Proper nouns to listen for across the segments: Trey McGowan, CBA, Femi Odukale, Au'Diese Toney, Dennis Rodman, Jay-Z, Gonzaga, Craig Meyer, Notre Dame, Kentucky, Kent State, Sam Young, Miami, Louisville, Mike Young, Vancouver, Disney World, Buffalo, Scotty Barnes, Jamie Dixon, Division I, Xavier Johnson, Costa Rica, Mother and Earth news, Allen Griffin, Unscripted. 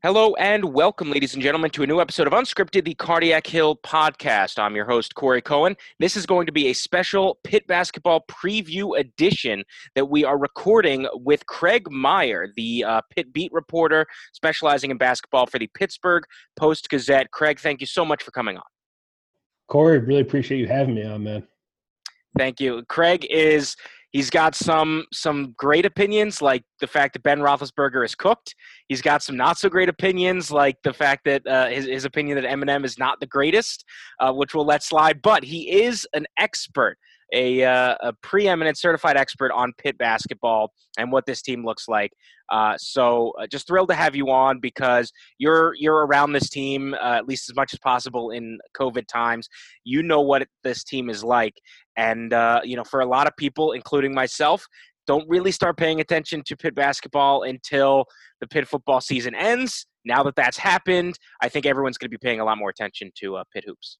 Hello and welcome, ladies and gentlemen, to a new episode of Unscripted, the Cardiac Hill podcast. I'm your host, Corey Cohen. This is going to be a special Pitt basketball preview edition that we are recording with Craig Meyer, the Pitt beat reporter specializing in basketball for the Pittsburgh Post-Gazette. Craig, thank you so much for coming on. Corey, really appreciate you having me on, man. Thank you. Craig is... He's got some great opinions, like the fact that Ben Roethlisberger is cooked. He's got some not-so-great opinions, like the fact that his opinion that Eminem is not the greatest, which we'll let slide. But he is an expert, a preeminent certified expert on Pitt basketball and what this team looks like. So just thrilled to have you on because you're around this team at least as much as possible in COVID times. You know what this team is like. And, you know, for a lot of people, including myself, don't really start paying attention to Pitt basketball until the Pitt football season ends. Now that that's happened, I think everyone's going to be paying a lot more attention to Pitt hoops.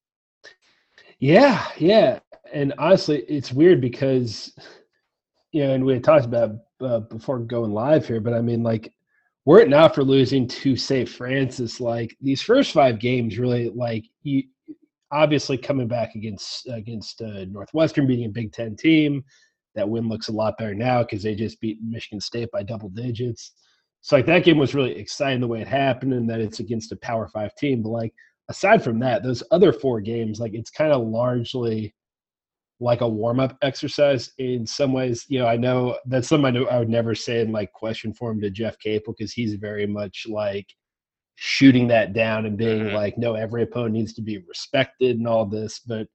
Yeah. And honestly, it's weird because, you know, and we had talked about before going live here, but I mean, like, were it not for losing to St. Francis, like these first five games really, like, you obviously coming back against Northwestern, beating a Big Ten team, that win looks a lot better now because they just beat Michigan State by double digits. So, like, that game was really exciting the way it happened and that it's against a Power 5 team. But, like, aside from that, those other four games, like, it's kind of largely like a warm-up exercise in some ways. You know, I know that's something I would never say in, like, question form to Jeff Capel because he's very much, like, shooting that down and being like, no, every opponent needs to be respected and all this. But,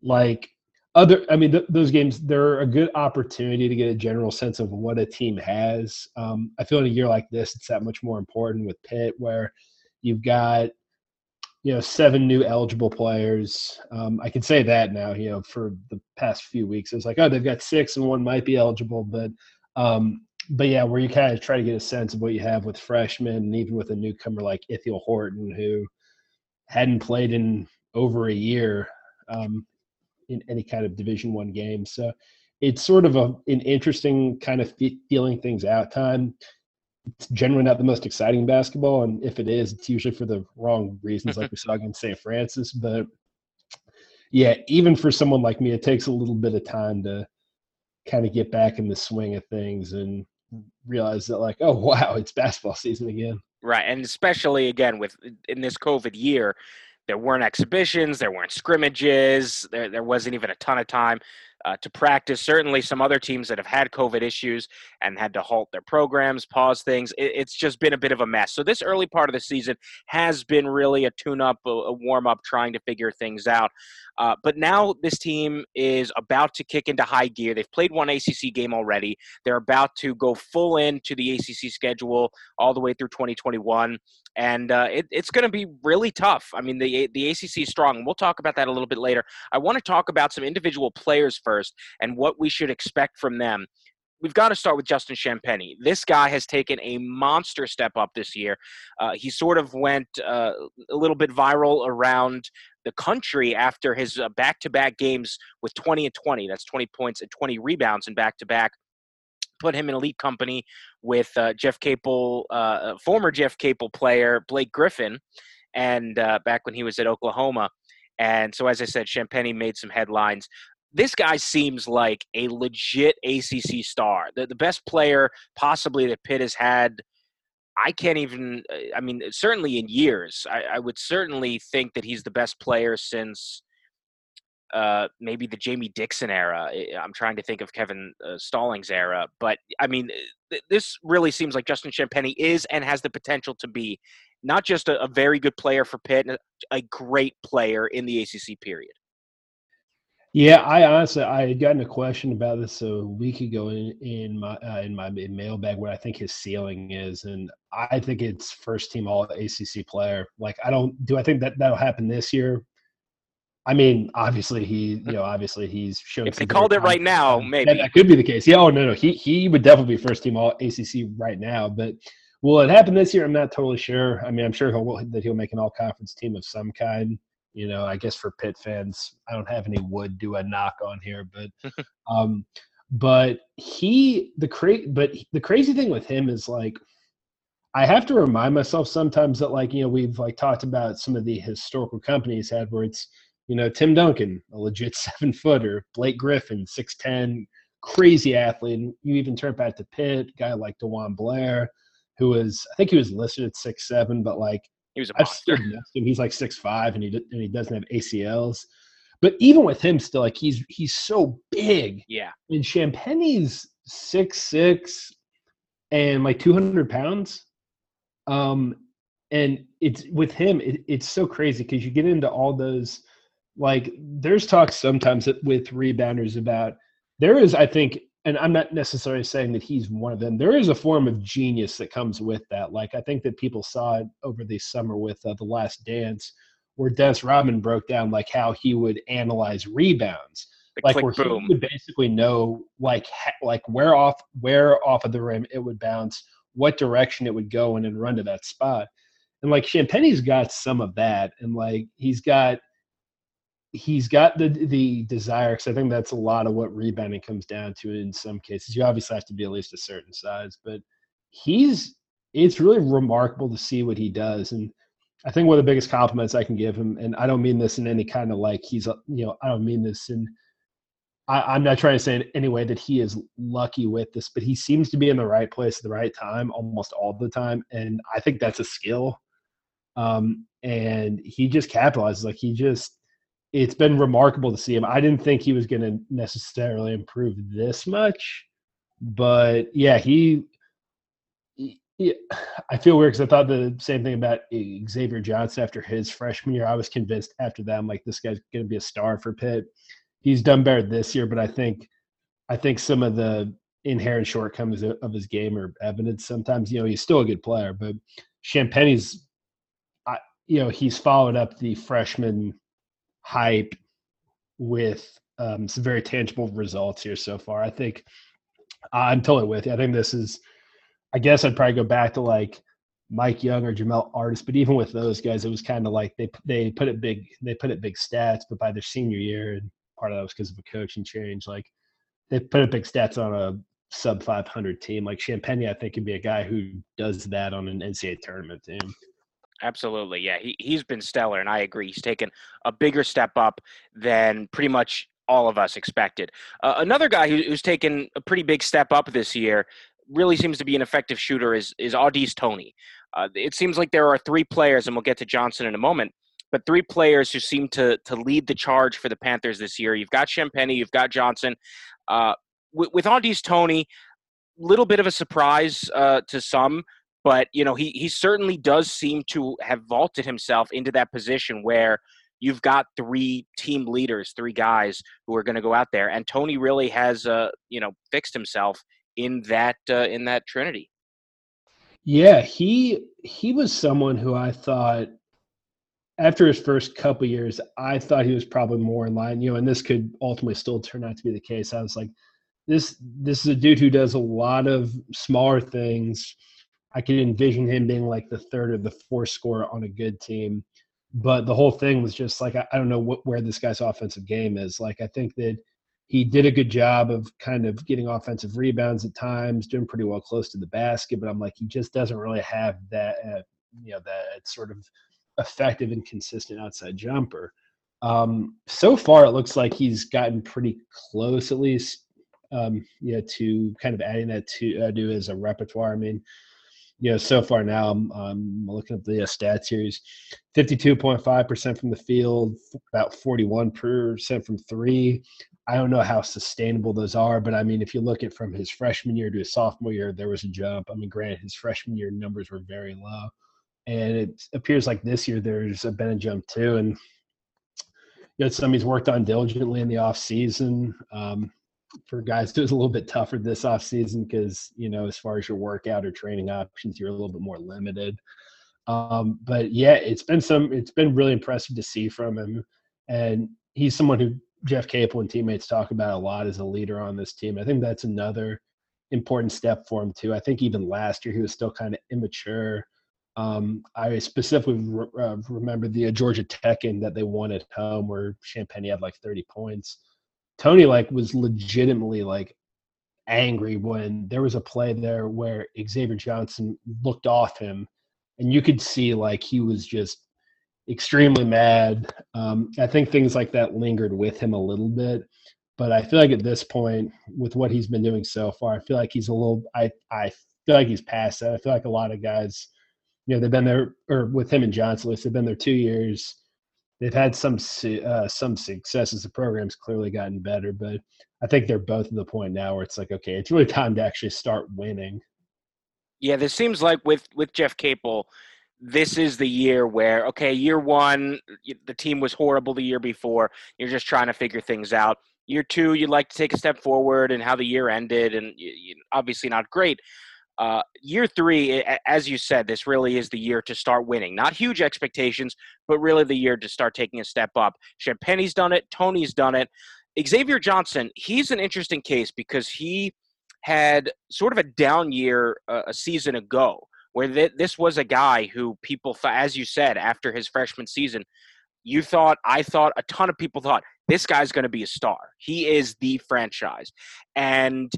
like, those games, they're a good opportunity to get a general sense of what a team has. I feel in a year like this, it's that much more important with Pitt where you've got, you know, 7 new eligible players. I can say that now, you know, for the past few weeks. It was like, oh, they've got 6 and one might be eligible. But yeah, where you kind of try to get a sense of what you have with freshmen and even with a newcomer like Ithiel Horton, who hadn't played in over a year in any kind of Division I game. So it's sort of an interesting kind of feeling things out time. It's generally not the most exciting basketball, and if it is, it's usually for the wrong reasons, like we saw against St. Francis. But, yeah, even for someone like me, it takes a little bit of time to kind of get back in the swing of things and realize that, like, oh, wow, it's basketball season again. Right, and especially, again, in this COVID year, there weren't exhibitions, there weren't scrimmages, there wasn't even a ton of time to practice. Certainly some other teams that have had COVID issues and had to halt their programs, pause things. It's just been a bit of a mess. So this early part of the season has been really a tune-up, a warm-up, trying to figure things out. But now this team is about to kick into high gear. They've played one ACC game already. They're about to go full into the ACC schedule all the way through 2021. And it's going to be really tough. I mean, the ACC is strong. We'll talk about that a little bit later. I want to talk about some individual players first and what we should expect from them. We've got to start with Justin Champagnie. This guy has taken a monster step up this year. He sort of went a little bit viral around the country after his back-to-back games with 20 and 20. That's 20 points and 20 rebounds in back-to-back. Put him in elite company with Jeff Capel, former Jeff Capel player Blake Griffin, and back when he was at Oklahoma. And so, as I said, Champagnie made some headlines. This guy seems like a legit ACC star, the best player possibly that Pitt has had. Certainly in years. I would certainly think that he's the best player since maybe the Jamie Dixon era. I'm trying to think of Kevin Stallings era. But, I mean, this really seems like Justin Champagnie is and has the potential to be not just a very good player for Pitt, a great player in the ACC period. Yeah, I had gotten a question about this a week ago in my mailbag, what I think his ceiling is, and I think it's first team all ACC player. Like, I think that'll happen this year. I mean, obviously he's shown. If they called it right now, maybe that could be the case. Yeah, oh no, he would definitely be first team all ACC right now. But will it happen this year? I'm not totally sure. I mean, I'm sure he'll make an all conference team of some kind. You know, I guess for Pitt fans, I don't have any wood do a knock on here, but but the crazy thing with him is, like, I have to remind myself sometimes that, like, you know, we've like talked about some of the historical companies had where it's, you know, Tim Duncan, a legit 7-footer, Blake Griffin, 6'10", crazy athlete. And you even turn back to Pitt, guy like DeJuan Blair, who was, I think he was listed at 6'7", but like he was a monster. He's like 6'5", and he doesn't have ACLs. But even with him, still, like he's so big. Yeah. And Champagnie's 6'6", and like 200 pounds. And it's with him, it's so crazy because you get into all those, like there's talks sometimes with rebounders about there is, I think, and I'm not necessarily saying that he's one of them. There is a form of genius that comes with that. Like I think that people saw it over the summer with The Last Dance, where Dennis Rodman broke down like how he would analyze rebounds, like where he would basically know like where off of the rim it would bounce, what direction it would go in and run to that spot. And like Champagnie's got some of that. And like he's got the desire, because I think that's a lot of what rebounding comes down to in some cases. You obviously have to be at least a certain size, but it's really remarkable to see what he does. And I think one of the biggest compliments I can give him, and I don't mean this in any kind of like I'm not trying to say in any way that he is lucky with this, but he seems to be in the right place at the right time almost all the time. And I think that's a skill. And he just capitalizes. Like it's been remarkable to see him. I didn't think he was going to necessarily improve this much, but yeah, he I feel weird because I thought the same thing about Xavier Johnson after his freshman year. I was convinced after that, I'm like, this guy's going to be a star for Pitt. He's done better this year, but I think some of the inherent shortcomings of his game are evident sometimes. You know, he's still a good player, but Champagnie's, he's followed up the freshman hype with some very tangible results here so far. I think I'm totally with you. I think this is, I guess I'd probably go back to like Mike Young or Jamel Artis, but even with those guys, it was kind of like they put it big stats, but by their senior year, and part of that was because of a coaching change. Like they put up big stats on a sub 500 team. Like Champagnie, I think, can be a guy who does that on an NCAA tournament team. Absolutely. Yeah. He's been stellar, and I agree. He's taken a bigger step up than pretty much all of us expected. Another guy who's taken a pretty big step up this year, really seems to be an effective shooter, is Au'Diese Toney. It seems like there are three players, and we'll get to Johnson in a moment, but three players who seem to lead the charge for the Panthers this year. You've got Champagnie, you've got Johnson. With Au'Diese Toney, a little bit of a surprise to some, but you know he certainly does seem to have vaulted himself into that position where you've got three team leaders, three guys who are going to go out there, and Toney really has fixed himself in that trinity. Yeah, he was someone who I thought, after his first couple years, I thought he was probably more in line, and this could ultimately still turn out to be the case. I was like, this is a dude who does a lot of smaller things. I could envision him being like the third or the fourth scorer on a good team. But the whole thing was just like, I don't know where this guy's offensive game is. Like, I think that he did a good job of kind of getting offensive rebounds at times, doing pretty well close to the basket. But I'm like, he just doesn't really have that, that sort of effective and consistent outside jumper. So far, it looks like he's gotten pretty close, at least, to kind of adding that to his repertoire. I mean, so far now, I'm looking at the stats here. He's 52.5% from the field, about 41% from three. I don't know how sustainable those are, but I mean, if you look at from his freshman year to his sophomore year, there was a jump. I mean, granted, his freshman year numbers were very low. And it appears like this year there's been a jump too. And it's something he's worked on diligently in the offseason. For guys, it was a little bit tougher this offseason because, as far as your workout or training options, you're a little bit more limited. But yeah, it's been really impressive to see from him. And he's someone who Jeff Capel and teammates talk about a lot as a leader on this team. I think that's another important step for him too. I think even last year he was still kind of immature. I specifically remember the Georgia Tech game that they won at home where Champagnie had like 30 points. Toney was legitimately like angry when there was a play there where Xavier Johnson looked off him, and you could see like he was just extremely mad. I think things like that lingered with him a little bit, but I feel like at this point with what he's been doing so far, I feel like he's a little – I feel like he's past that. I feel like a lot of guys, you know, they've been there – or with him and Johnson, they've been there 2 years. They've had some successes. The program's clearly gotten better, but I think they're both at the point now where it's like, okay, it's really time to actually start winning. Yeah, this seems like with Jeff Capel, this is the year where, okay, year one, the team was horrible the year before. You're just trying to figure things out. Year two, you'd like to take a step forward and how the year ended, and obviously not great. Year three, as you said, this really is the year to start winning. Not huge expectations, but really the year to start taking a step up. Champagnie's done it. Toney's done it. Xavier Johnson, he's an interesting case because he had sort of a down year a season ago, where this was a guy who people thought, as you said, after his freshman season, you thought, I thought, a ton of people thought, this guy's going to be a star. He is the franchise. And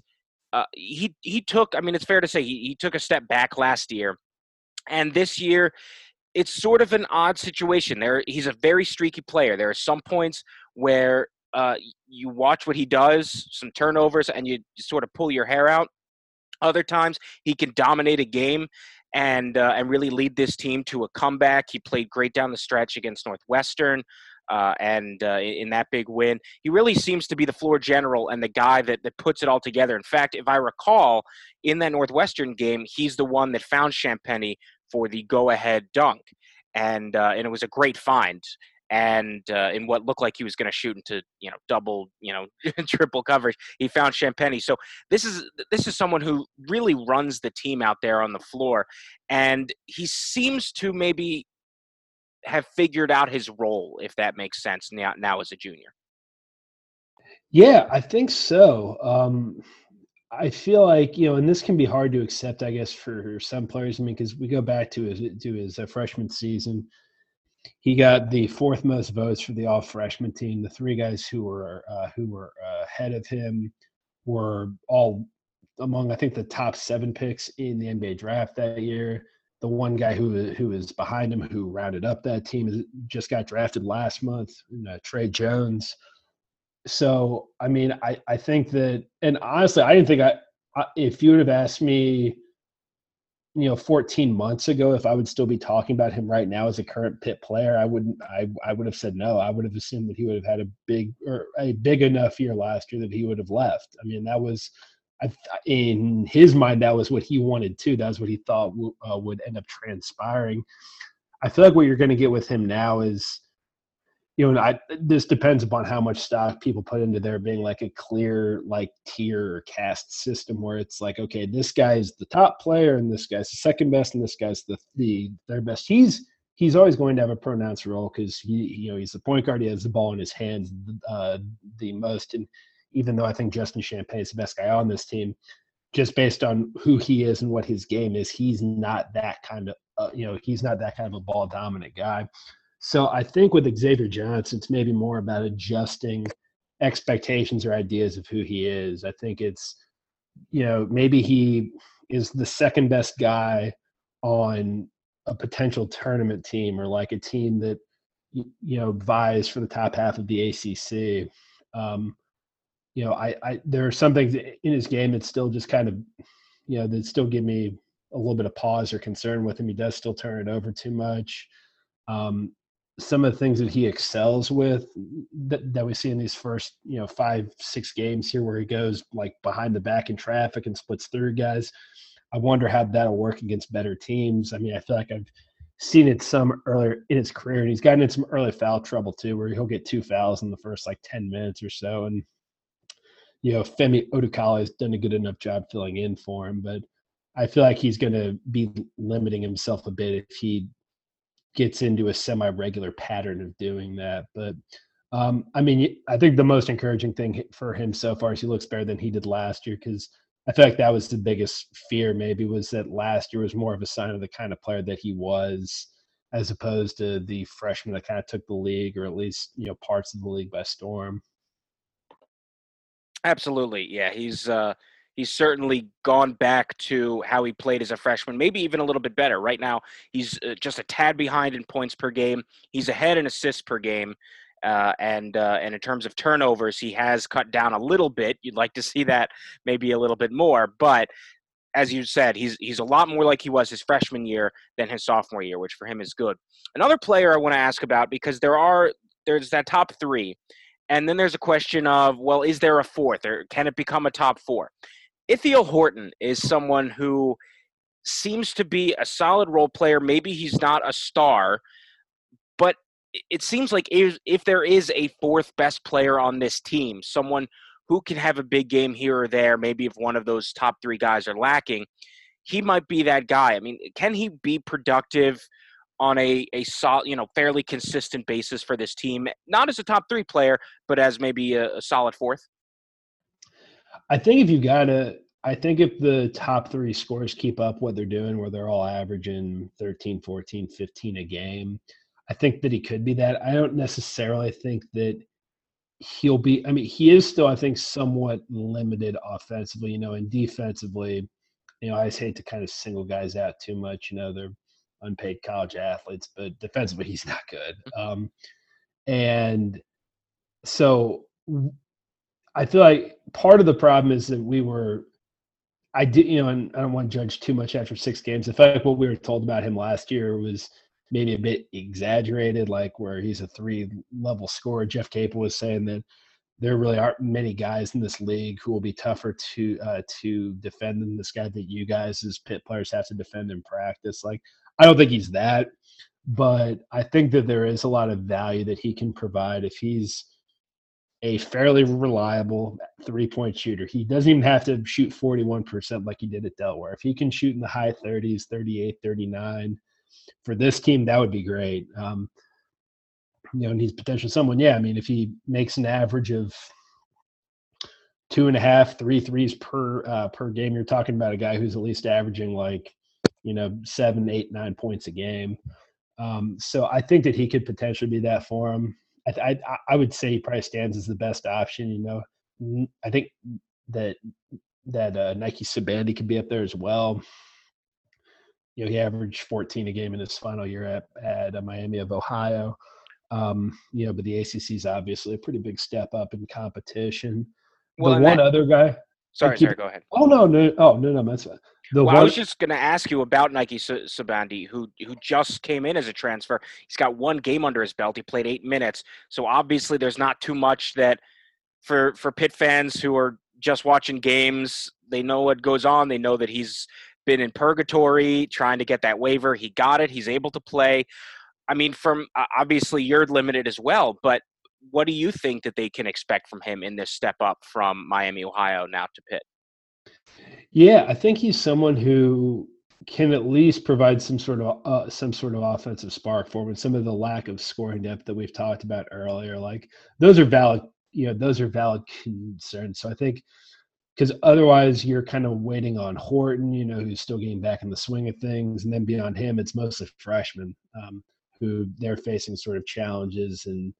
he took, I mean, it's fair to say he took a step back last year. And this year, it's sort of an odd situation. He's a very streaky player. There are some points where you watch what he does, some turnovers, and you sort of pull your hair out. Other times, he can dominate a game and really lead this team to a comeback. He played great down the stretch against Northwestern and in that big win. He really seems to be the floor general and the guy that puts it all together. In fact, if I recall, in that Northwestern game, he's the one that found Champagnie for the go-ahead dunk, and it was a great find. And in what looked like he was going to shoot into, you know, double, you know, triple coverage, he found Champagnie. So this is someone who really runs the team out there on the floor, and he seems to maybe have figured out his role, if that makes sense, now as a junior. Yeah, I think so. I feel like, you know, and this can be hard to accept, I guess, for some players. I mean, because we go back to his freshman season. He got the fourth most votes for the all freshman team. The three guys who were ahead of him were all among, I think, the top 7 picks in the NBA draft that year. The one guy who is behind him, who rounded up that team, just got drafted last month, Trey Jones. So, I mean, I think that, and honestly, I didn't think if you would have asked me, 14 months ago, if I would still be talking about him right now as a current Pitt player, I would have said no. I would have assumed that he would have had a big enough year last year that he would have left. I mean, that was, in his mind, that was what he wanted too. That was what he thought would end up transpiring. I feel like what you're going to get with him now is, this depends upon how much stock people put into there being like a clear, like, tier or caste system where it's like, okay, this guy is the top player and this guy's the second best and this guy's the third best. He's always going to have a pronounced role because he's the point guard. He has the ball in his hands the most. And even though I think Justin Champagnie is the best guy on this team, just based on who he is and what his game is, he's not that kind of a ball dominant guy. So I think with Xavier Johnson, it's maybe more about adjusting expectations or ideas of who he is. I think it's, maybe he is the second best guy on a potential tournament team or like a team that, vies for the top half of the ACC. There are some things in his game that still just kind of, that still give me a little bit of pause or concern with him. He does still turn it over too much. Some of the things that he excels with that we see in these first, 5-6 games here where he goes like behind the back in traffic and splits through guys. I wonder how that'll work against better teams. I mean, I feel like I've seen it some earlier in his career, and he's gotten in some early foul trouble too, where he'll get 2 fouls in the first like 10 minutes or so. And, Femi Odukale has done a good enough job filling in for him, but I feel like he's going to be limiting himself a bit if he gets into a semi-regular pattern of doing that. But, I think the most encouraging thing for him so far is he looks better than he did last year, because I feel like that was the biggest fear maybe, was that last year was more of a sign of the kind of player that he was as opposed to the freshman that kind of took the league, or at least, parts of the league, by storm. Absolutely. Yeah, he's he's certainly gone back to how he played as a freshman, maybe even a little bit better. Right now, he's just a tad behind in points per game. He's ahead in assists per game. And in terms of turnovers, he has cut down a little bit. You'd like to see that maybe a little bit more. But as you said, he's a lot more like he was his freshman year than his sophomore year, which for him is good. Another player I want to ask about, because there's that top three. And then there's a question of, well, is there a fourth, or can it become a top four? Ithiel Horton is someone who seems to be a solid role player. Maybe he's not a star, but it seems like if there is a fourth best player on this team, someone who can have a big game here or there, maybe if one of those top three guys are lacking, he might be that guy. I mean, can he be productive on a solid, fairly consistent basis for this team, not as a top three player, but as maybe a solid fourth? I think if the top three scorers keep up what they're doing, where they're all averaging 13, 14, 15 a game, I think that he could be that. I don't necessarily think that he'll be – I mean, he is still, I think, somewhat limited offensively, and defensively. I just hate to kind of single guys out too much. They're unpaid college athletes, but defensively he's not good. And so I feel like part of the problem is that we were – and I don't want to judge too much after 6 games. In fact, what we were told about him last year was – maybe a bit exaggerated, like where he's a 3-level scorer. Jeff Capel was saying that there really aren't many guys in this league who will be tougher to defend than this guy that you guys as pit players have to defend in practice. Like, I don't think he's that, but I think that there is a lot of value that he can provide if he's a fairly reliable three-point shooter. He doesn't even have to shoot 41% like he did at Delaware. If he can shoot in the high 30s, 38, 39, for this team, that would be great. And he's potentially someone. Yeah, I mean, if he makes an average of 2.5, 3 threes per game, you're talking about a guy who's at least averaging 7, 8, 9 points a game. So I think that he could potentially be that for him. I would say he probably stands as the best option. I think that Nike Sibande could be up there as well. He averaged 14 a game in his final year at Miami of Ohio. But the ACC is obviously a pretty big step up in competition. Well, the one other guy. Sorry, go ahead. Oh, no, that's fine. I was just going to ask you about Nike Sibande, who just came in as a transfer. He's got 1 game under his belt. He played 8 minutes. So obviously there's not too much that for Pitt fans who are just watching games, they know what goes on. They know that he's been in purgatory trying to get that waiver. He got it. He's able to play. I mean, obviously you're limited as well, but what do you think that they can expect from him in this step up from Miami, Ohio now to Pitt? Yeah, I think he's someone who can at least provide some sort of offensive spark for him, and some of the lack of scoring depth that we've talked about earlier. Like, those are valid concerns. So I think, because otherwise you're kind of waiting on Horton, who's still getting back in the swing of things. And then beyond him, it's mostly freshmen who they're facing sort of challenges and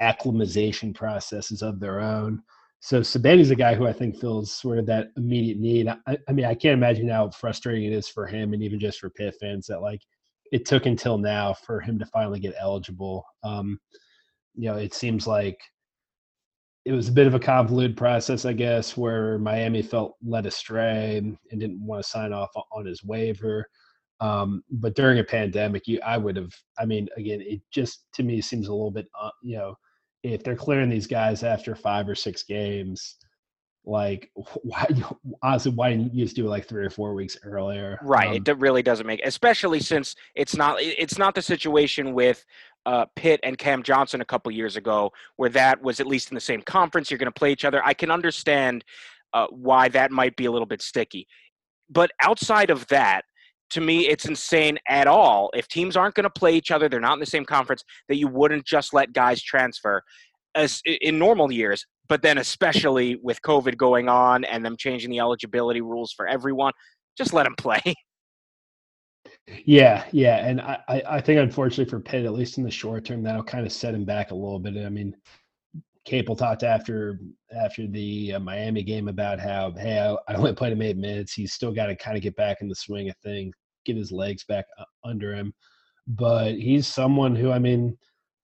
acclimatization processes of their own. So Sabandi's a guy who I think fills sort of that immediate need. I mean, I can't imagine how frustrating it is for him, and even just for Pitt fans, that it took until now for him to finally get eligible. It seems like it was a bit of a convoluted process, I guess, where Miami felt led astray and didn't want to sign off on his waiver. But during a pandemic, it just to me seems a little bit, if they're clearing these guys after 5 or 6 games, why didn't you just do it 3 or 4 weeks earlier? Right. It really doesn't make, especially since it's not the situation with Pitt and Cam Johnson a couple years ago, where that was at least in the same conference. You're going to play each other. I can understand why that might be a little bit sticky, but outside of that, to me, it's insane at all. If teams aren't going to play each other, they're not in the same conference, that you wouldn't just let guys transfer as in normal years. But then especially with COVID going on and them changing the eligibility rules for everyone, just let them play. Yeah. And I think, unfortunately for Pitt, at least in the short term, that'll kind of set him back a little bit. I mean, Capel talked after the Miami game about how, hey, I only played him 8 minutes. He's still got to kind of get back in the swing of things, get his legs back under him. But he's someone who, I mean,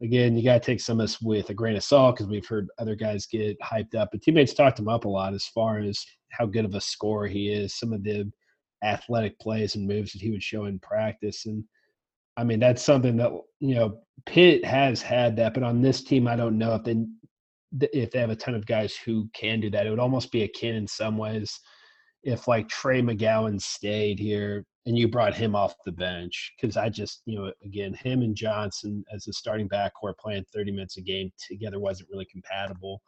again, you got to take some of this with a grain of salt because we've heard other guys get hyped up. But teammates talked him up a lot as far as how good of a scorer he is, some of the athletic plays and moves that he would show in practice. And, I mean, that's something that, you know, Pitt has had that. But on this team, I don't know if they have a ton of guys who can do that. It would almost be akin in some ways if, like, Trey McGowan stayed here and you brought him off the bench, because I just, you know, again, him and Johnson as the starting backcourt playing 30 minutes a game together wasn't really compatible.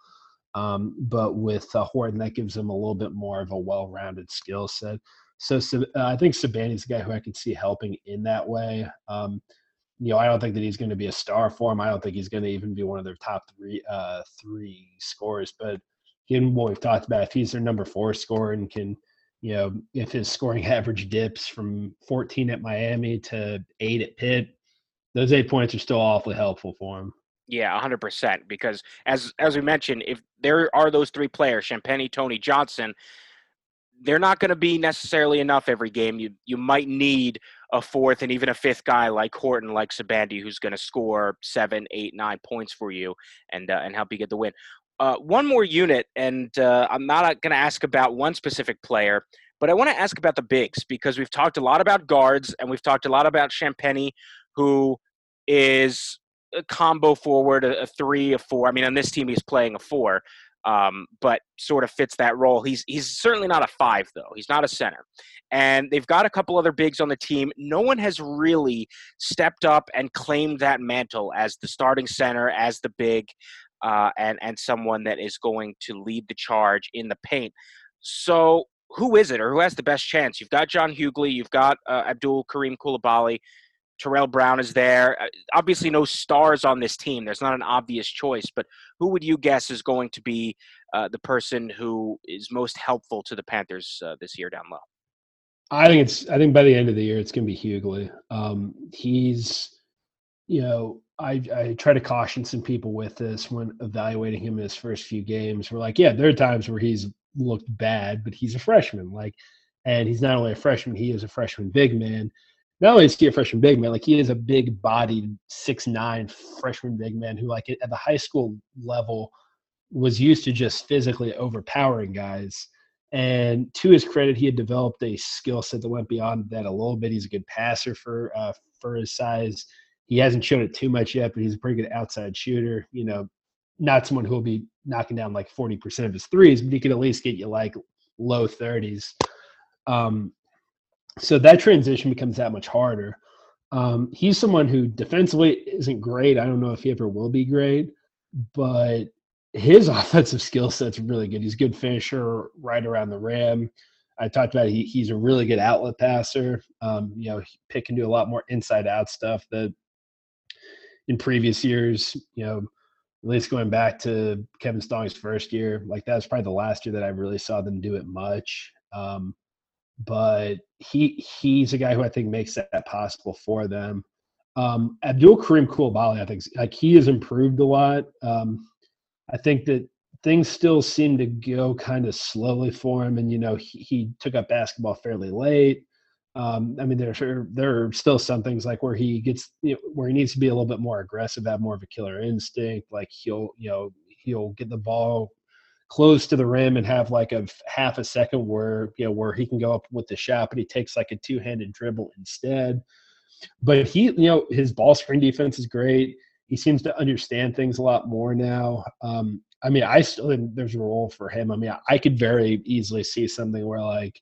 But with Horton, that gives him a little bit more of a well-rounded skill set. So I think Sabandi's the guy who I can see helping in that way. You know, I don't think that he's going to be a star for him. I don't think he's going to even be one of their top three scorers. But again, what we've talked about, if he's their number four scorer and can, you know, if his scoring average dips from 14 at Miami to 8 at Pitt, those 8 points are still awfully helpful for him. Yeah, 100%. Because as we mentioned, if there are those three players, Champagnie, Toney, Johnson, they're not going to be necessarily enough every game. You might need a fourth and even a fifth guy like Horton, like Sibande, who's going to score 7, 8, 9 points for you and help you get the win. One more unit, and I'm not going to ask about one specific player, but I want to ask about the bigs because we've talked a lot about guards and we've talked a lot about Champagnie, who is a combo forward, a 3, a 4. I mean, on this team, he's playing a 4. But sort of fits that role. He's certainly not a 5, though. He's not a center. And they've got a couple other bigs on the team. No one has really stepped up and claimed that mantle as the starting center, as the big, and someone that is going to lead the charge in the paint. So who is it, or who has the best chance? You've got John Hugley. You've got Abdoul Karim Coulibaly. Terrell Brown is there. Obviously, no stars on this team. There's not an obvious choice, but who would you guess is going to be the person who is most helpful to the Panthers this year down low? I think by the end of the year, it's going to be Hugley. I try to caution some people with this when evaluating him in his first few games. We're like, yeah, there are times where he's looked bad, but he's a freshman. Like, and he's not only a freshman, he is a freshman big man. Not only is he a freshman big man, like he is a big-bodied 6'9" freshman big man who, like, at the high school level was used to just physically overpowering guys. And to his credit, he had developed a skill set that went beyond that a little bit. He's a good passer for his size. He hasn't shown it too much yet, but he's a pretty good outside shooter. You know, not someone who will be knocking down like 40% of his threes, but he could at least get you like low 30s. So that transition becomes that much harder. He's someone who defensively isn't great. I don't know if he ever will be great, but his offensive skill set's really good. He's a good finisher right around the rim. I talked about he's a really good outlet passer. You know, Pitt can do a lot more inside-out stuff that in previous years, you know, at least going back to Kevin Stallings' first year, like that was probably the last year that I really saw them do it much. But he's a guy who I think makes that possible for them. Abdoul Karim Coulibaly, I think, like, he has improved a lot. I think that things still seem to go kind of slowly for him, and, you know, he took up basketball fairly late. I mean, there are still some things like where he gets, you know, where he needs to be a little bit more aggressive, have more of a killer instinct. Like he'll get the ball close to the rim and have like a half a second where he can go up with the shot, but he takes like a two-handed dribble instead. But he, you know, his ball screen defense is great. He seems to understand things a lot more now. I mean, I still think there's a role for him. I mean, I could very easily see something where, like,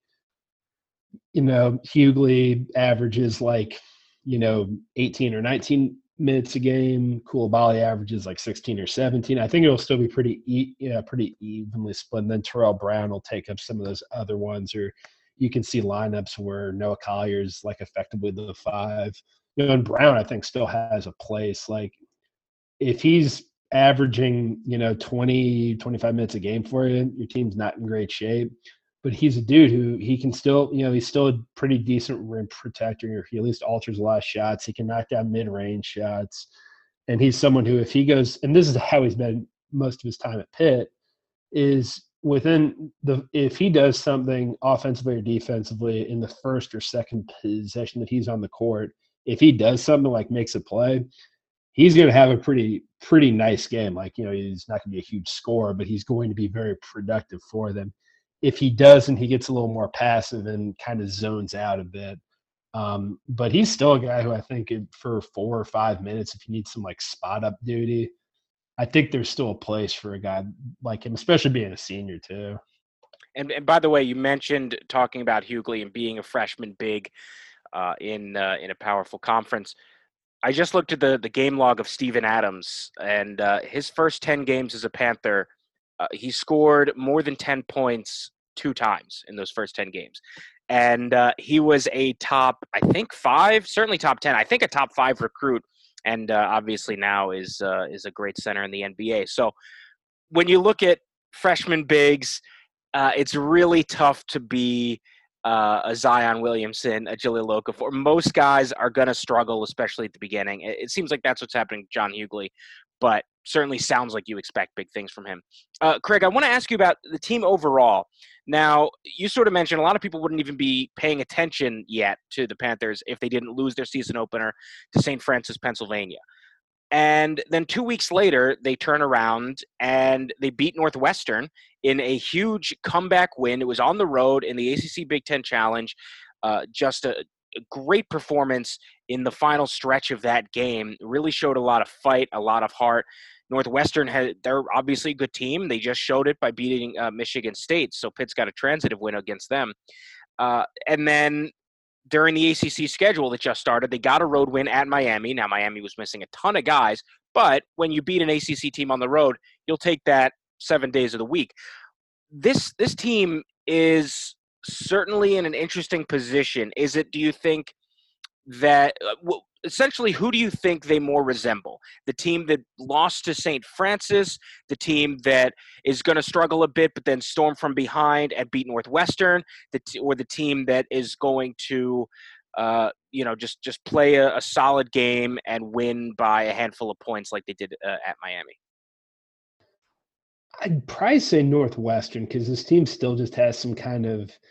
you know, Hugley averages like, you know, 18 or 19 minutes a game. Coulibaly averages like 16 or 17. I think it'll still be pretty evenly split. And then Terrell Brown will take up some of those other ones, or you can see lineups where Noah Collier's like effectively the 5. You know, and Brown, I think, still has a place. Like, if he's averaging, you know, 20, 25 minutes a game for you, your team's not in great shape. But he's a dude who he can still, you know, he's still a pretty decent rim protector. He at least alters a lot of shots. He can knock down mid-range shots. And he's someone who, if he goes, and this is how he's been most of his time at Pitt, is within the – if he does something offensively or defensively in the first or second possession that he's on the court, if he does something like makes a play, he's going to have a pretty nice game. Like, you know, he's not going to be a huge scorer, but he's going to be very productive for them. If he doesn't, he gets a little more passive and kind of zones out a bit. But he's still a guy who I think for 4 or 5 minutes, if you need some like spot up duty, I think there's still a place for a guy like him, especially being a senior too. And by the way, you mentioned talking about Hugley and being a freshman big in a powerful conference. I just looked at the game log of Steven Adams, and his first 10 games as a Panther, he scored more than 10 points 2 times in those first 10 games. And he was a top, I think, 5, certainly top 10, I think a top 5 recruit, and obviously now is a great center in the NBA. So when you look at freshman bigs, it's really tough to be a Zion Williamson, a Jahlil Okafor. Most guys are going to struggle, especially at the beginning. It seems like that's what's happening to John Hugley, but certainly sounds like you expect big things from him. Craig, I want to ask you about the team overall. Now, you sort of mentioned a lot of people wouldn't even be paying attention yet to the Panthers if they didn't lose their season opener to St. Francis, Pennsylvania. And then 2 weeks later, they turn around and they beat Northwestern in a huge comeback win. It was on the road in the ACC Big Ten Challenge. Just a great performance in the final stretch of that game. It really showed a lot of fight, a lot of heart. Northwestern, they're obviously a good team. They just showed it by beating Michigan State. So Pitt's got a transitive win against them. And then during the ACC schedule that just started, they got a road win at Miami. Now, Miami was missing a ton of guys, but when you beat an ACC team on the road, you'll take that 7 days of the week. This team is certainly in an interesting position. Is it, do you think that essentially who do you think they more resemble? The team that lost to St. Francis, the team that is going to struggle a bit but then storm from behind and beat Northwestern, or the team that is going to just play a solid game and win by a handful of points like they did at Miami? I'd probably say Northwestern, because this team still just has some kind of –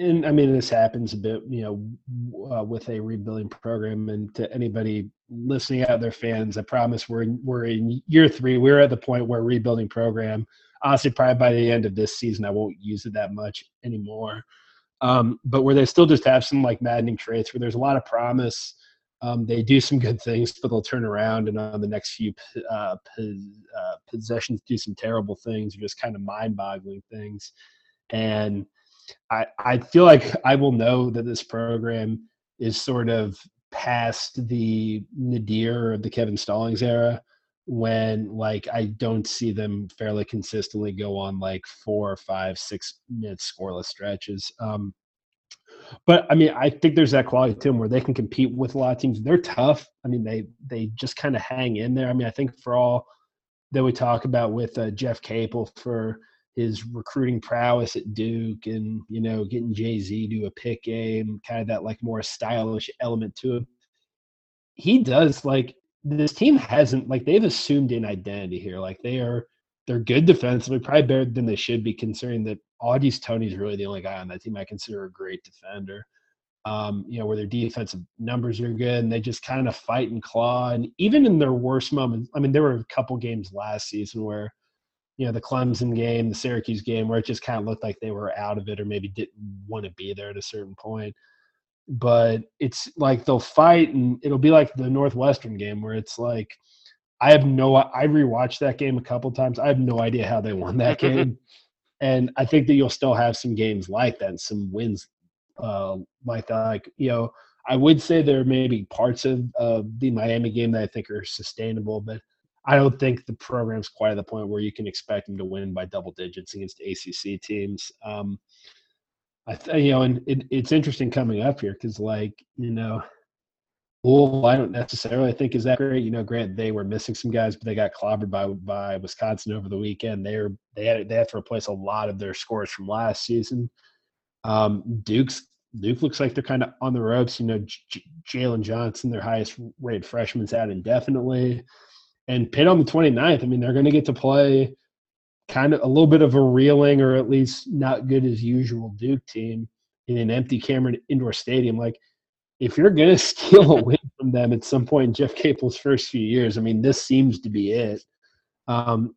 and I mean, this happens a bit, with a rebuilding program. And to anybody listening out, their fans, I promise we're in year 3. We're at the point where rebuilding program, honestly, probably by the end of this season, I won't use it that much anymore. But where they still just have some like maddening traits, where there's a lot of promise. They do some good things, but they'll turn around and on the next few possessions do some terrible things, or just kind of mind-boggling things. And I feel like I will know that this program is sort of past the nadir of the Kevin Stallings era, when like I don't see them fairly consistently go on like 4 or 5, 6 minute scoreless stretches. But I mean, I think there's that quality to them where they can compete with a lot of teams. They're tough. I mean, they just kind of hang in there. I mean, I think for all that we talk about with Jeff Capel for his recruiting prowess at Duke and, you know, getting Jay-Z to a pick game, kind of that like more stylish element to him. He does like this team hasn't like they've assumed an identity here. Like they're good defensively, probably better than they should be, considering that Au'Diese Toney is really the only guy on that team I consider a great defender. Where their defensive numbers are good and they just kind of fight and claw. And even in their worst moments, I mean, there were a couple games last season where, you know, the Clemson game, the Syracuse game, where it just kind of looked like they were out of it or maybe didn't want to be there at a certain point. But it's like they'll fight, and it'll be like the Northwestern game where it's like I rewatched that game a couple times. I have no idea how they won that game. And I think that you'll still have some games like that and some wins like that. Like, you know, I would say there may be parts of the Miami game that I think are sustainable, but I don't think the program's quite at the point where you can expect them to win by double digits against ACC teams. It's interesting coming up here because, like, you know, Louisville, I don't necessarily think is that great. You know, Grant, they were missing some guys, but they got clobbered by Wisconsin over the weekend. They have to replace a lot of their scores from last season. Duke looks like they're kind of on the ropes. You know, Jalen Johnson, their highest rated freshman's out indefinitely. And Pitt on the 29th, I mean, they're going to get to play kind of a little bit of a reeling or at least not good as usual Duke team in an empty Cameron Indoor Stadium. Like, if you're going to steal a win from them at some point in Jeff Capel's first few years, I mean, this seems to be it.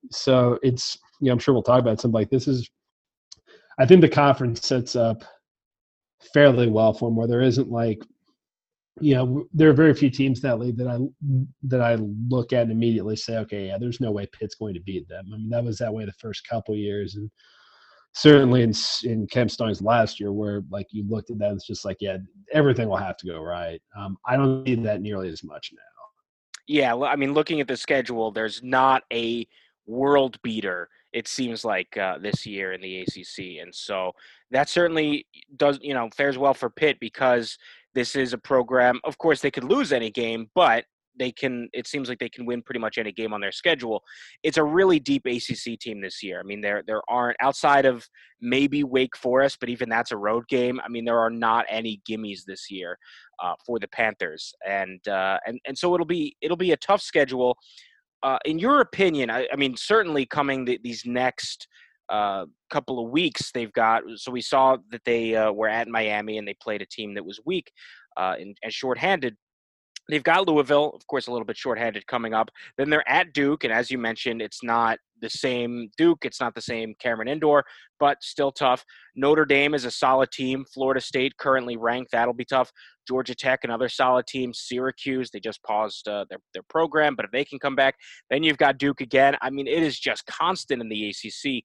So it's, you know, I'm sure we'll talk about something like this is, I think the conference sets up fairly well for them where there isn't like, you know, there are very few teams that league that I look at and immediately say, okay, yeah, there's no way Pitt's going to beat them. I mean, that was that way the first couple years, and certainly in Kevin Stallings last year, where like you looked at that, and it's just like, yeah, everything will have to go right. I don't see that nearly as much now. Yeah, I mean, looking at the schedule, there's not a world beater, it seems like, this year in the ACC, and so that certainly does, you know, fares well for Pitt because this is a program. Of course, they could lose any game, but they can. It seems like they can win pretty much any game on their schedule. It's a really deep ACC team this year. I mean, there aren't, outside of maybe Wake Forest, but even that's a road game. I mean, there are not any gimmies this year for the Panthers, and so it'll be a tough schedule. In your opinion, I mean, certainly coming these next couple of weeks, they've got, so we saw that they were at Miami and they played a team that was weak and shorthanded. They've got Louisville, of course, a little bit shorthanded coming up. Then they're at Duke, and as you mentioned, it's not the same Duke, it's not the same Cameron Indoor, but still tough. Notre Dame is a solid team. Florida State currently ranked, that'll be tough. Georgia Tech, another solid team. Syracuse, they just paused their program, but if they can come back, then you've got Duke again. I mean, it is just constant in the ACC.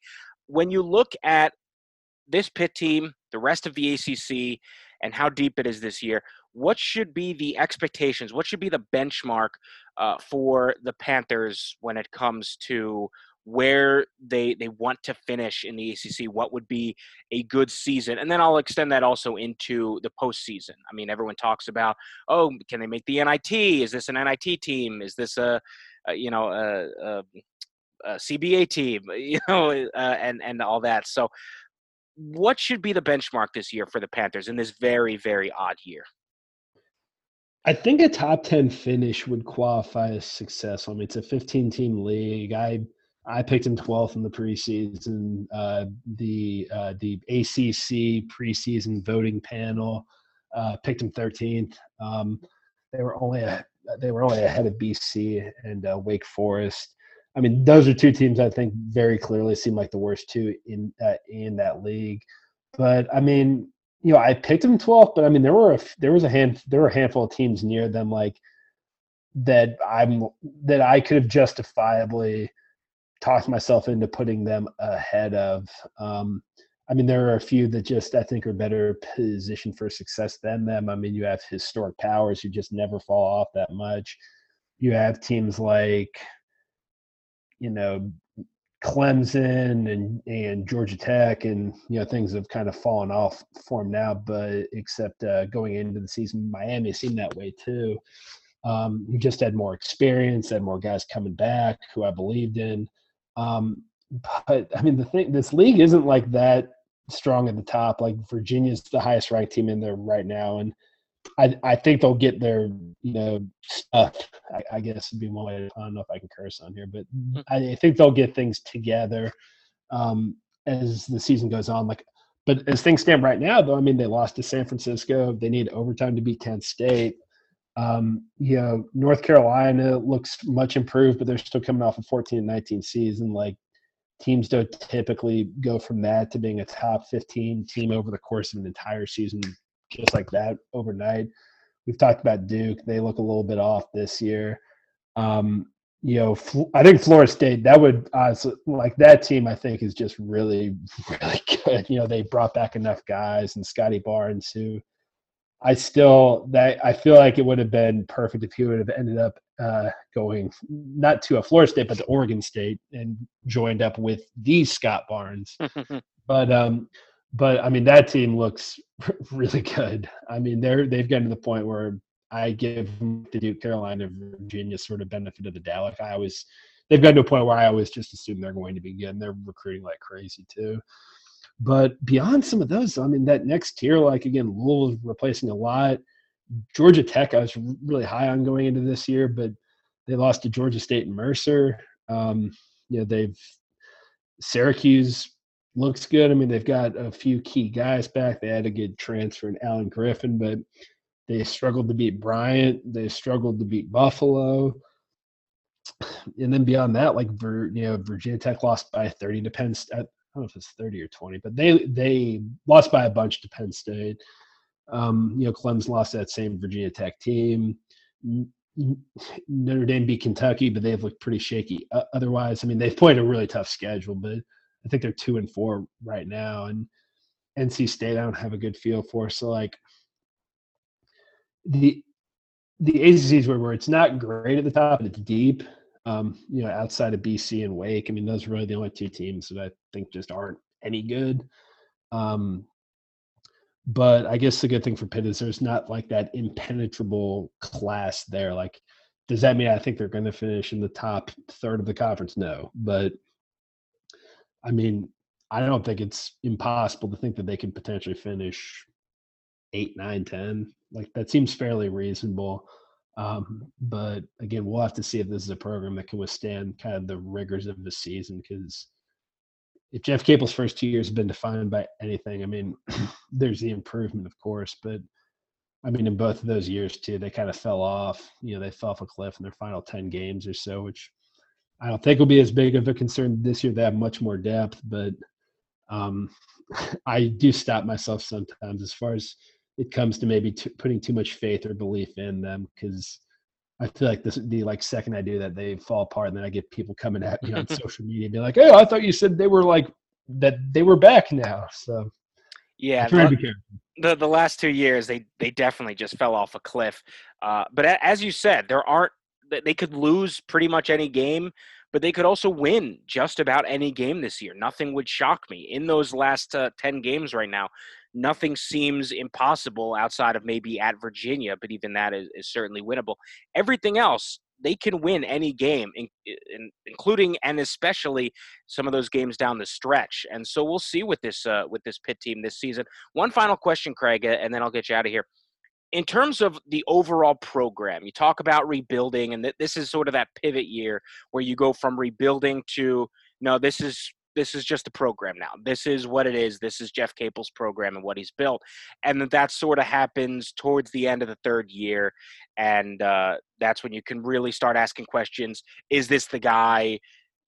When you look at this Pitt team, the rest of the ACC, and how deep it is this year, what should be the expectations? What should be the benchmark for the Panthers when it comes to where they want to finish in the ACC? What would be a good season? And then I'll extend that also into the postseason. I mean, everyone talks about, oh, can they make the NIT? Is this an NIT team? Is this a CBA team, you know, and all that. So what should be the benchmark this year for the Panthers in this very, very odd year? I think a top 10 finish would qualify as successful. I mean, it's a 15-team league. I picked him 12th in the preseason. The ACC preseason voting panel picked him 13th. They were only ahead of BC and Wake Forest. I mean, those are two teams I think very clearly seem like the worst two in that league. But I mean, you know, I picked them 12th, but I mean, there were a handful of teams near them like that I could have justifiably talked myself into putting them ahead of. I mean, there are a few that just I think are better positioned for success than them. I mean, you have historic powers who just never fall off that much. You have teams like, you know, Clemson and Georgia Tech, and, you know, things have kind of fallen off for them now, but except going into the season, Miami seemed that way too. You just had more experience, had more guys coming back who I believed in. But I mean, this league isn't like that strong at the top. Like Virginia's the highest ranked team in there right now. And I think they'll get their, you know, stuff. I guess would be one way. I don't know if I can curse on here, but I think they'll get things together as the season goes on. Like, but as things stand right now, though, I mean, they lost to San Francisco. They need overtime to beat Kent State. You know, North Carolina looks much improved, but they're still coming off a 14-19 season. Like, teams don't typically go from that to being a top 15 team over the course of an entire season. Just like that overnight. We've talked about Duke. They look a little bit off this year. You know, I think Florida State, that would honestly, like that team, I think is just really, really good. You know, they brought back enough guys and Scotty Barnes who I feel like it would have been perfect if he would have ended up going not to a Florida State, but to Oregon State and joined up with the Scott Barnes. But I mean, that team looks really good. I mean, they've gotten to the point where I give the Duke, Carolina, Virginia sort of benefit of the doubt. Like they've gotten to a point where I always just assume they're going to be good. And they're recruiting like crazy too. But beyond some of those, I mean, that next tier, like again, Louisville's replacing a lot. Georgia Tech, I was really high on going into this year, but They lost to Georgia State and Mercer. Syracuse looks good. I mean, they've got a few key guys back. They had a good transfer in Allen Griffin, but they struggled to beat Bryant. They struggled to beat Buffalo. And then beyond that, like, Virginia Tech lost by 30 to Penn State. I don't know if it's 30 or 20, but they lost by a bunch to Penn State. Clemson lost that same Virginia Tech team. Notre Dame beat Kentucky, but they've looked pretty shaky otherwise. I mean, they've played a really tough schedule, but I think they're 2-4 right now. And NC State, I don't have a good feel for. So, like, the ACC is where it's not great at the top, but it's deep. Outside of BC and Wake, I mean, those are really the only two teams that I think just aren't any good. But I guess the good thing for Pitt is there's not, like, that impenetrable class there. Like, does that mean I think they're going to finish in the top third of the conference? No. But, I mean, I don't think it's impossible to think that they could potentially finish 8, 9, 10. Like, that seems fairly reasonable. But, again, we'll have to see if this is a program that can withstand kind of the rigors of the season, because – if Jeff Capel's first 2 years have been defined by anything, I mean, there's the improvement, of course, but I mean, in both of those years too, they kind of fell off. They fell off a cliff in their final 10 games or so, which I don't think will be as big of a concern this year. They have much more depth, but I do stop myself sometimes as far as it comes to maybe putting too much faith or belief in them, because I feel like this would be like second I do that, they fall apart, and then I get people coming at me on social media and be like, "Oh, I thought you said they were like that. They were back now." So yeah, the last 2 years they definitely just fell off a cliff. But as you said, they could lose pretty much any game, but they could also win just about any game this year. Nothing would shock me in those last 10 games right now. Nothing seems impossible outside of maybe at Virginia, but even that is certainly winnable. Everything else, they can win any game, including and especially some of those games down the stretch. And so we'll see with this Pitt team this season. One final question, Craig, and then I'll get you out of here. In terms of the overall program, you talk about rebuilding, and this is sort of that pivot year where you go from rebuilding to, no, this is just the program now. This is what it is. This is Jeff Capel's program and what he's built. And that sort of happens towards the end of the third year. And that's when you can really start asking questions. Is this the guy?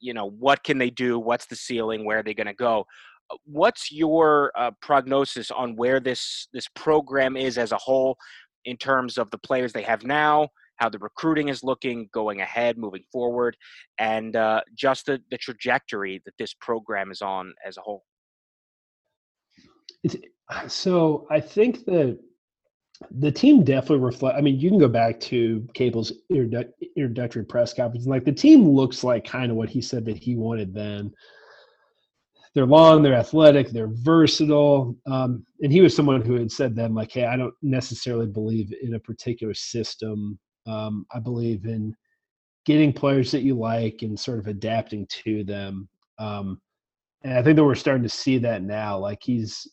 What can they do? What's the ceiling? Where are they going to go? What's your prognosis on where this program is as a whole in terms of the players they have now, how the recruiting is looking going ahead, moving forward, and just the trajectory that this program is on as a whole? So I think that the team definitely reflects. I mean, you can go back to Capel's introductory press conference, and like the team looks like kind of what he said that he wanted then. They're long, they're athletic, they're versatile. And he was someone who had said then, like, hey, I don't necessarily believe in a particular system. I believe in getting players that you like and sort of adapting to them. And I think that we're starting to see that now. Like, he's,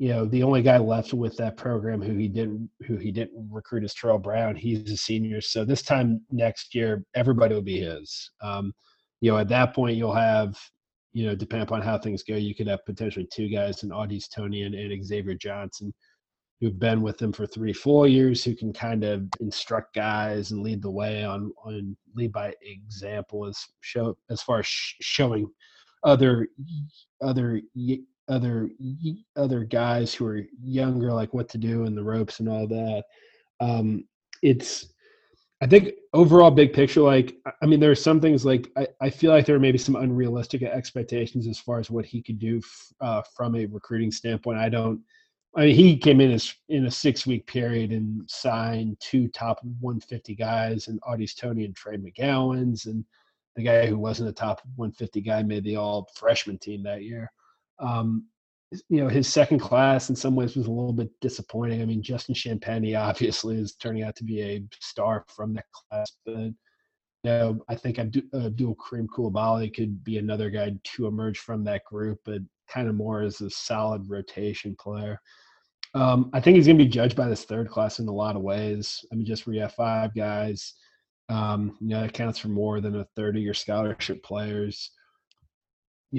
the only guy left with that program who he didn't recruit is Terrell Brown. He's a senior. So this time next year, everybody will be his. At that point you'll have, depending upon how things go, you could have potentially two guys in Au'Diese Toney and Xavier Johnson, who've been with them for 3 full years, who can kind of instruct guys and lead the way on lead by example as far as showing other guys who are younger, like, what to do and the ropes and all that. I think overall big picture, like, I mean, there are some things like I feel like there are maybe some unrealistic expectations as far as what he could do from a recruiting standpoint. He came in a 6-week period and signed 2 top 150 guys in Au'Diese Toney and Trey McGowan's, and the guy who wasn't a top 150 guy made the all-freshman team that year. His second class in some ways was a little bit disappointing. I mean, Justin Champagnie obviously is turning out to be a star from that class, but I think Abdoul Karim Coulibaly could be another guy to emerge from that group, but kind of more as a solid rotation player. I think he's going to be judged by this third class in a lot of ways. I mean, just we have 5 guys That accounts for more than a third of your scholarship players.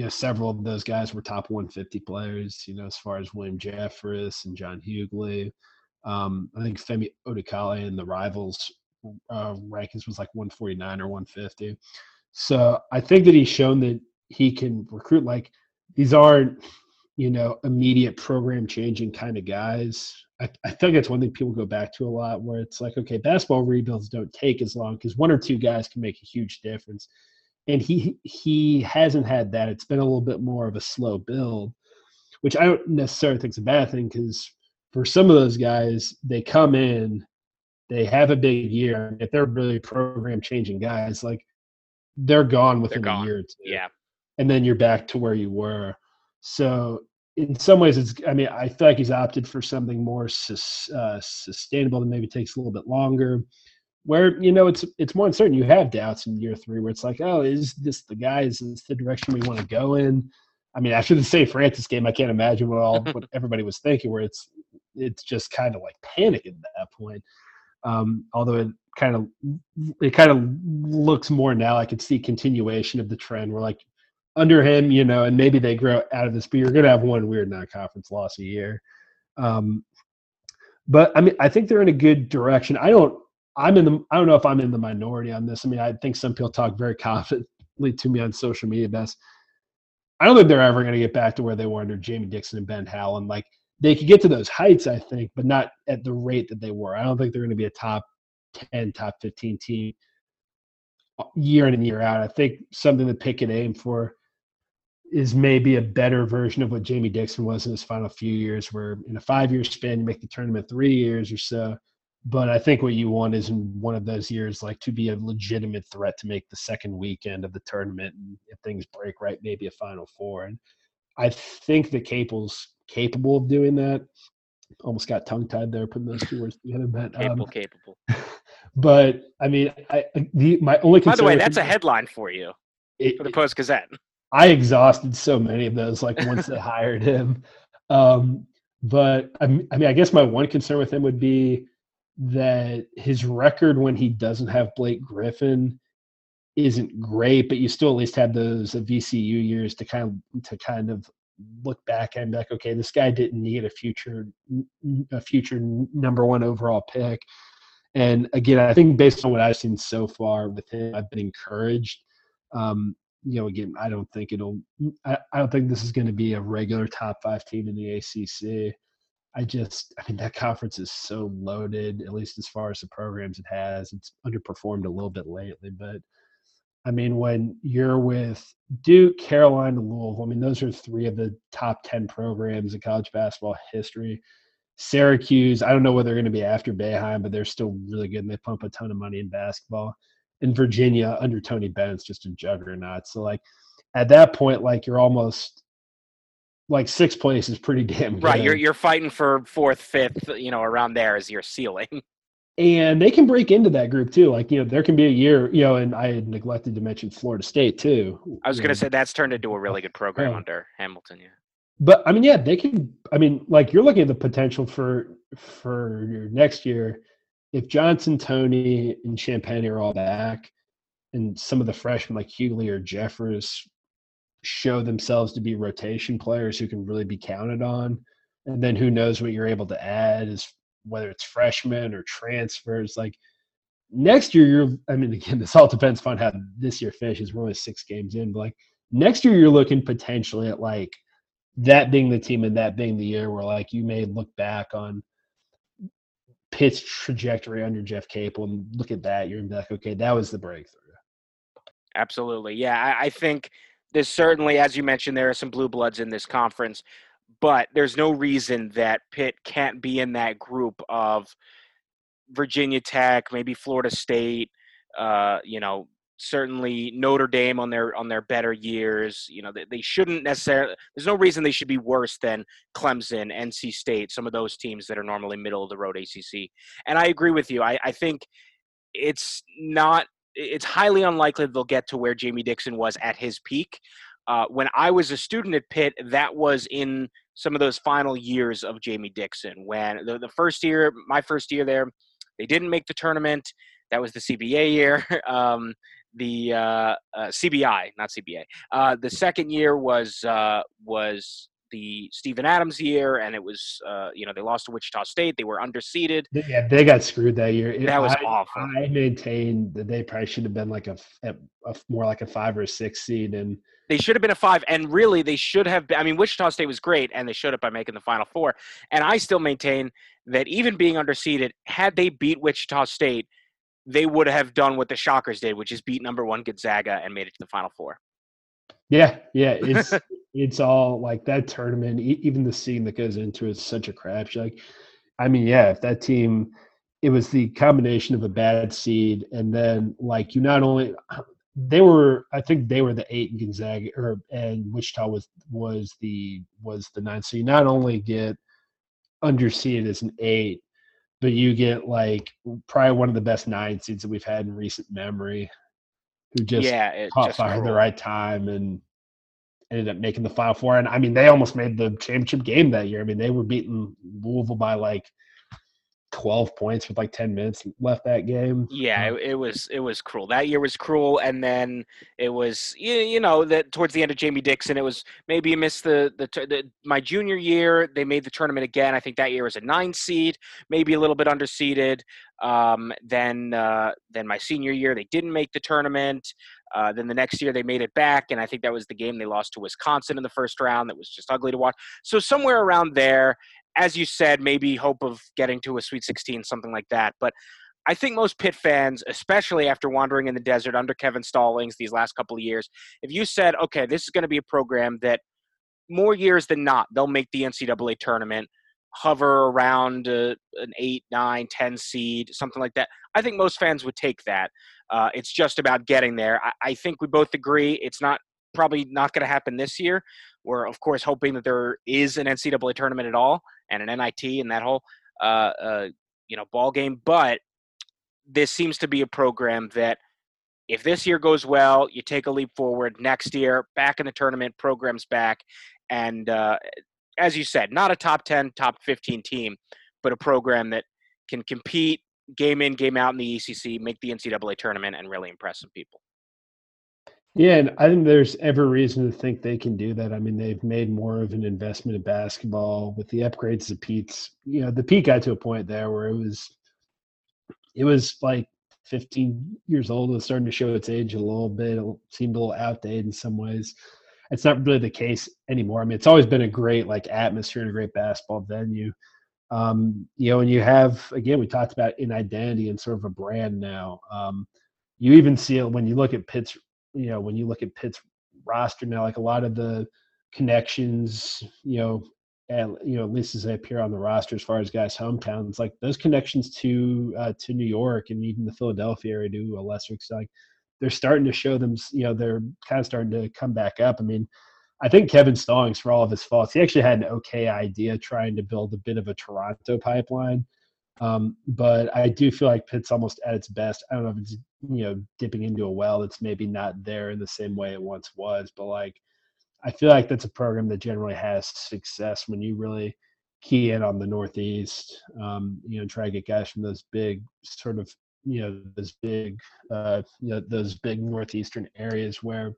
Several of those guys were top 150 players, as far as William Jeffress and John Hugley. I think Femi Odikale in the Rivals rankings was like 149 or 150. So I think that he's shown that he can recruit. Like, these aren't, immediate program-changing kind of guys. I think that's one thing people go back to a lot, where it's like, okay, basketball rebuilds don't take as long because one or two guys can make a huge difference. And he hasn't had that. It's been a little bit more of a slow build, which I don't necessarily think is a bad thing, because for some of those guys, they come in, they have a big year. If they're really program-changing guys, like, they're gone within a year or two. Yeah. And then you're back to where you were. So in some ways, I feel like he's opted for something more sustainable that maybe takes a little bit longer, where, it's more uncertain. You have doubts in year three where it's like, oh, is this the guy? Is this the direction we want to go in? After the St. Francis game, I can't imagine what everybody was thinking, where it's just kind of like panic at that point. Although it kind of looks more now. I could see continuation of the trend where, like, under him, and maybe they grow out of this, but you're going to have one weird non-conference loss a year. But I think they're in a good direction. I don't know if I'm in the minority on this. I think some people talk very confidently to me on social media. I don't think they're ever going to get back to where they were under Jamie Dixon and Ben Howland. Like, they could get to those heights, I think, but not at the rate that they were. I don't think they're going to be a top 10, top 15 team year in and year out. I think something that Pickett aimed for is maybe a better version of what Jamie Dixon was in his final few years, where in a 5-year span, you make the tournament 3 years or so. But I think what you want is, in one of those years, like, to be a legitimate threat to make the second weekend of the tournament, and if things break right, maybe a Final Four. And I think that Capel's capable of doing that. Almost got tongue-tied there, putting those two words together. Capable. But, my only concern. By the way, that's a headline for you, for the Post-Gazette. I exhausted so many of those, like, once they hired him. I guess my one concern with him would be that his record when he doesn't have Blake Griffin isn't great, but you still at least have those VCU years to kind of look back and be like, okay, this guy didn't need a future number one overall pick. And again, I think based on what I've seen so far with him, I've been encouraged. Again, I don't think this is going to be a regular top 5 team in the ACC. That conference is so loaded, at least as far as the programs it has. It's underperformed a little bit lately, but when you're with Duke, Carolina, Louisville, those are 3 of the top 10 programs in college basketball history. Syracuse, I don't know whether they're going to be after Boeheim, but they're still really good, and they pump a ton of money in basketball. And Virginia, under Tony Bennett's just a juggernaut. So, at that point, you're almost – 6th place is pretty damn good. Right, you're fighting for 4th, 5th, around there is your ceiling. And they can break into that group too. There can be a year, and I had neglected to mention Florida State too. I was going to say that's turned into a really good program under Hamilton, yeah. But they can. You're looking at the potential for your next year if Johnson, Toney, and Champagnie are all back, and some of the freshmen like Hugley or Jeffress show themselves to be rotation players who can really be counted on. And then who knows what you're able to add, is whether it's freshmen or transfers. Next year, again, this all depends upon how this year finishes. We're only 6 games in, but next year you're looking potentially at that being the team and that being the year where you may look back on Pitt's trajectory under Jeff Capel and look at that, you're gonna be like, okay, that was the breakthrough. Absolutely. Yeah. I think there's certainly, as you mentioned, there are some blue bloods in this conference, but there's no reason that Pitt can't be in that group of Virginia Tech, maybe Florida State, certainly Notre Dame on their better years. They shouldn't necessarily – there's no reason they should be worse than Clemson, NC State, some of those teams that are normally middle of the road ACC. And I agree with you. I think it's highly unlikely they'll get to where Jamie Dixon was at his peak. When I was a student at Pitt, that was in some of those final years of Jamie Dixon. When the first year, my first year there, they didn't make the tournament. That was the CBA year. CBI, not CBA. The second year was the Stephen Adams year, and it was they lost to Wichita State. They were underseeded. Yeah, they got screwed that year. That was awful. I maintain that they probably should have been like a more like a 5 or 6 seed, and they should have been a 5. And really, they should have been. I mean, Wichita State was great, and they showed up by making the Final Four. And I still maintain that even being underseeded, had they beat Wichita State, they would have done what the Shockers did, which is beat #1 Gonzaga and made it to the Final Four. Yeah, it's it's all like that tournament. Even the seeding that goes into it is such a crapshoot. Like, I mean, yeah, if that team, it was the combination of a bad seed and then like you not only they were, I think they were the 8 in Gonzaga, and Wichita was the 9. So you not only get underseeded as an 8. But you get like probably one of the best 9 seeds that we've had in recent memory, who just caught fire at the right time and ended up making the Final Four. And I mean, they almost made the championship game that year. I mean, they were beating Louisville by like 12 points with like 10 minutes left that game. Yeah, it was cruel. That year was cruel, and then it was that towards the end of Jamie Dixon, it was maybe you missed the my junior year. They made the tournament again. I think that year was a 9 seed, maybe a little bit underseeded. Then my senior year they didn't make the tournament. Then the next year they made it back, and I think that was the game they lost to Wisconsin in the first round. That was just ugly to watch. So somewhere around there. As you said, maybe hope of getting to a Sweet 16, something like that. But I think most Pitt fans, especially after wandering in the desert under Kevin Stallings these last couple of years, if you said, okay, this is going to be a program that more years than not, they'll make the NCAA tournament, hover around an 8, 9, 10 seed, something like that, I think most fans would take that. It's just about getting there. I think we both agree it's not probably not going to happen this year. We're, of course, hoping that there is an NCAA tournament at all and an NIT and that whole, ball game. But this seems to be a program that if this year goes well, you take a leap forward next year, back in the tournament, programs back. And as you said, not a top 10, top 15 team, but a program that can compete game in, game out in the ACC, make the NCAA tournament, and really impress some people. Yeah, and I think there's every reason to think they can do that. I mean, they've made more of an investment in basketball with the upgrades to Pete's. The Pete got to a point there where it was like 15 years old and starting to show its age a little bit. It seemed a little outdated in some ways. It's not really the case anymore. I mean, it's always been a great like atmosphere and a great basketball venue. And you have, again, we talked about an identity and sort of a brand now. You even see it when you look at Pitt's. When you look at Pitt's roster now, like a lot of the connections, at least as they appear on the roster as far as guys' hometowns, like those connections to New York and even the Philadelphia area to a lesser extent, like they're starting to show them, they're kind of starting to come back up. I mean, I think Kevin Stallings, for all of his faults, he actually had an okay idea trying to build a bit of a Toronto pipeline. But I do feel like Pitt's almost at its best. I don't know if it's, dipping into a well that's maybe not there in the same way it once was, but like, I feel like that's a program that generally has success when you really key in on the Northeast, try to get guys from those big sort of, those big Northeastern areas where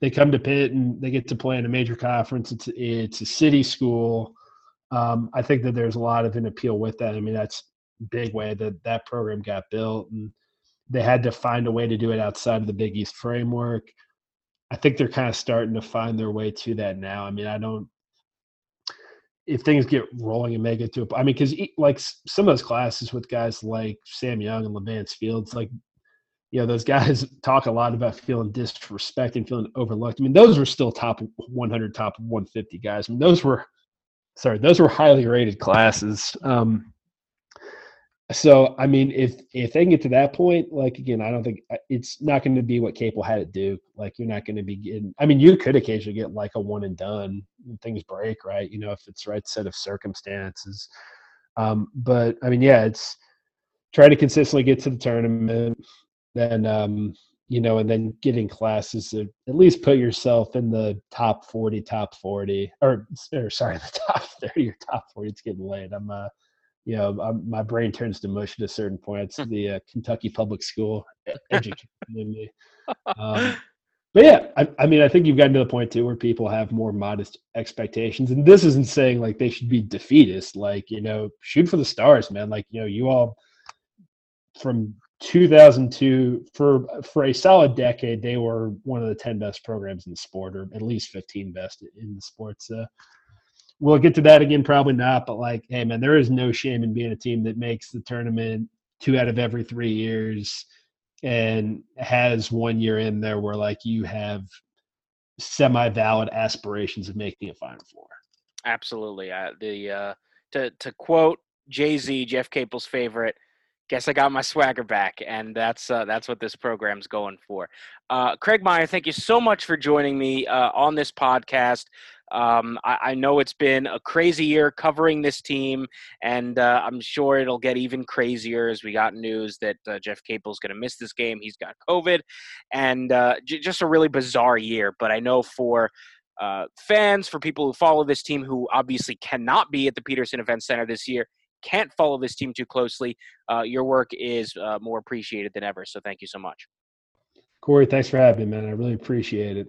they come to Pitt and they get to play in a major conference. It's a city school. I think that there's a lot of an appeal with that. I mean, that's a big way that program got built, and they had to find a way to do it outside of the Big East framework. I think they're kind of starting to find their way to that now. I mean, if things get rolling and make it to a – I mean, because like some of those classes with guys like Sam Young and LaVance Fields, like, those guys talk a lot about feeling disrespected and feeling overlooked. I mean, those were still top 100, top 150 guys. I mean, those were highly rated classes. So, I mean, if they can get to that point, like, again, I don't think it's not going to be what Capel had at Duke. Like, you're not going to be getting – I mean, you could occasionally get like a one and done and things break, right? If it's the right set of circumstances. But, I mean, yeah, it's try to consistently get to the tournament, then, and then getting classes to at least put yourself in the top 40, or sorry, the top 30 or top 40. It's getting late. I'm you know, my brain turns to mush at a certain point. It's the Kentucky public school education in me. But yeah, I mean, I think you've gotten to the point too where people have more modest expectations, and this isn't saying like they should be defeatist. Like, you know, shoot for the stars, man. Like, you know, you all from 2002 for a solid decade, they were one of the 10 best programs in the sport, or at least 15 best in the sports. We'll get to that again, probably not. But like, hey, man, there is no shame in being a team that makes the tournament 2 out of every 3 years. And has 1 year in there where like you have semi-valid aspirations of making a Final Four. Absolutely. To quote Jay-Z, Jeff Capel's favorite, guess I got my swagger back, and that's what this program's going for. Craig Meyer, thank you so much for joining me on this podcast. I know it's been a crazy year covering this team, and I'm sure it'll get even crazier as we got news that Jeff Capel's going to miss this game. He's got COVID, and just a really bizarre year. But I know for fans, for people who follow this team, who obviously cannot be at the Peterson Events Center this year, can't follow this team too closely, your work is more appreciated than ever. So thank you so much. Corey, thanks for having me, man. I really appreciate it.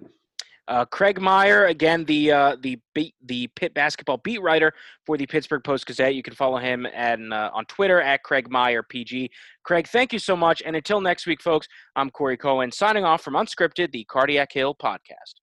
Craig Meyer, again, the Pitt basketball beat writer for the Pittsburgh Post-Gazette. You can follow him on Twitter at Craig Meyer PG. Craig, thank you so much. And until next week, folks, I'm Corey Cohen signing off from Unscripted, the Cardiac Hill podcast.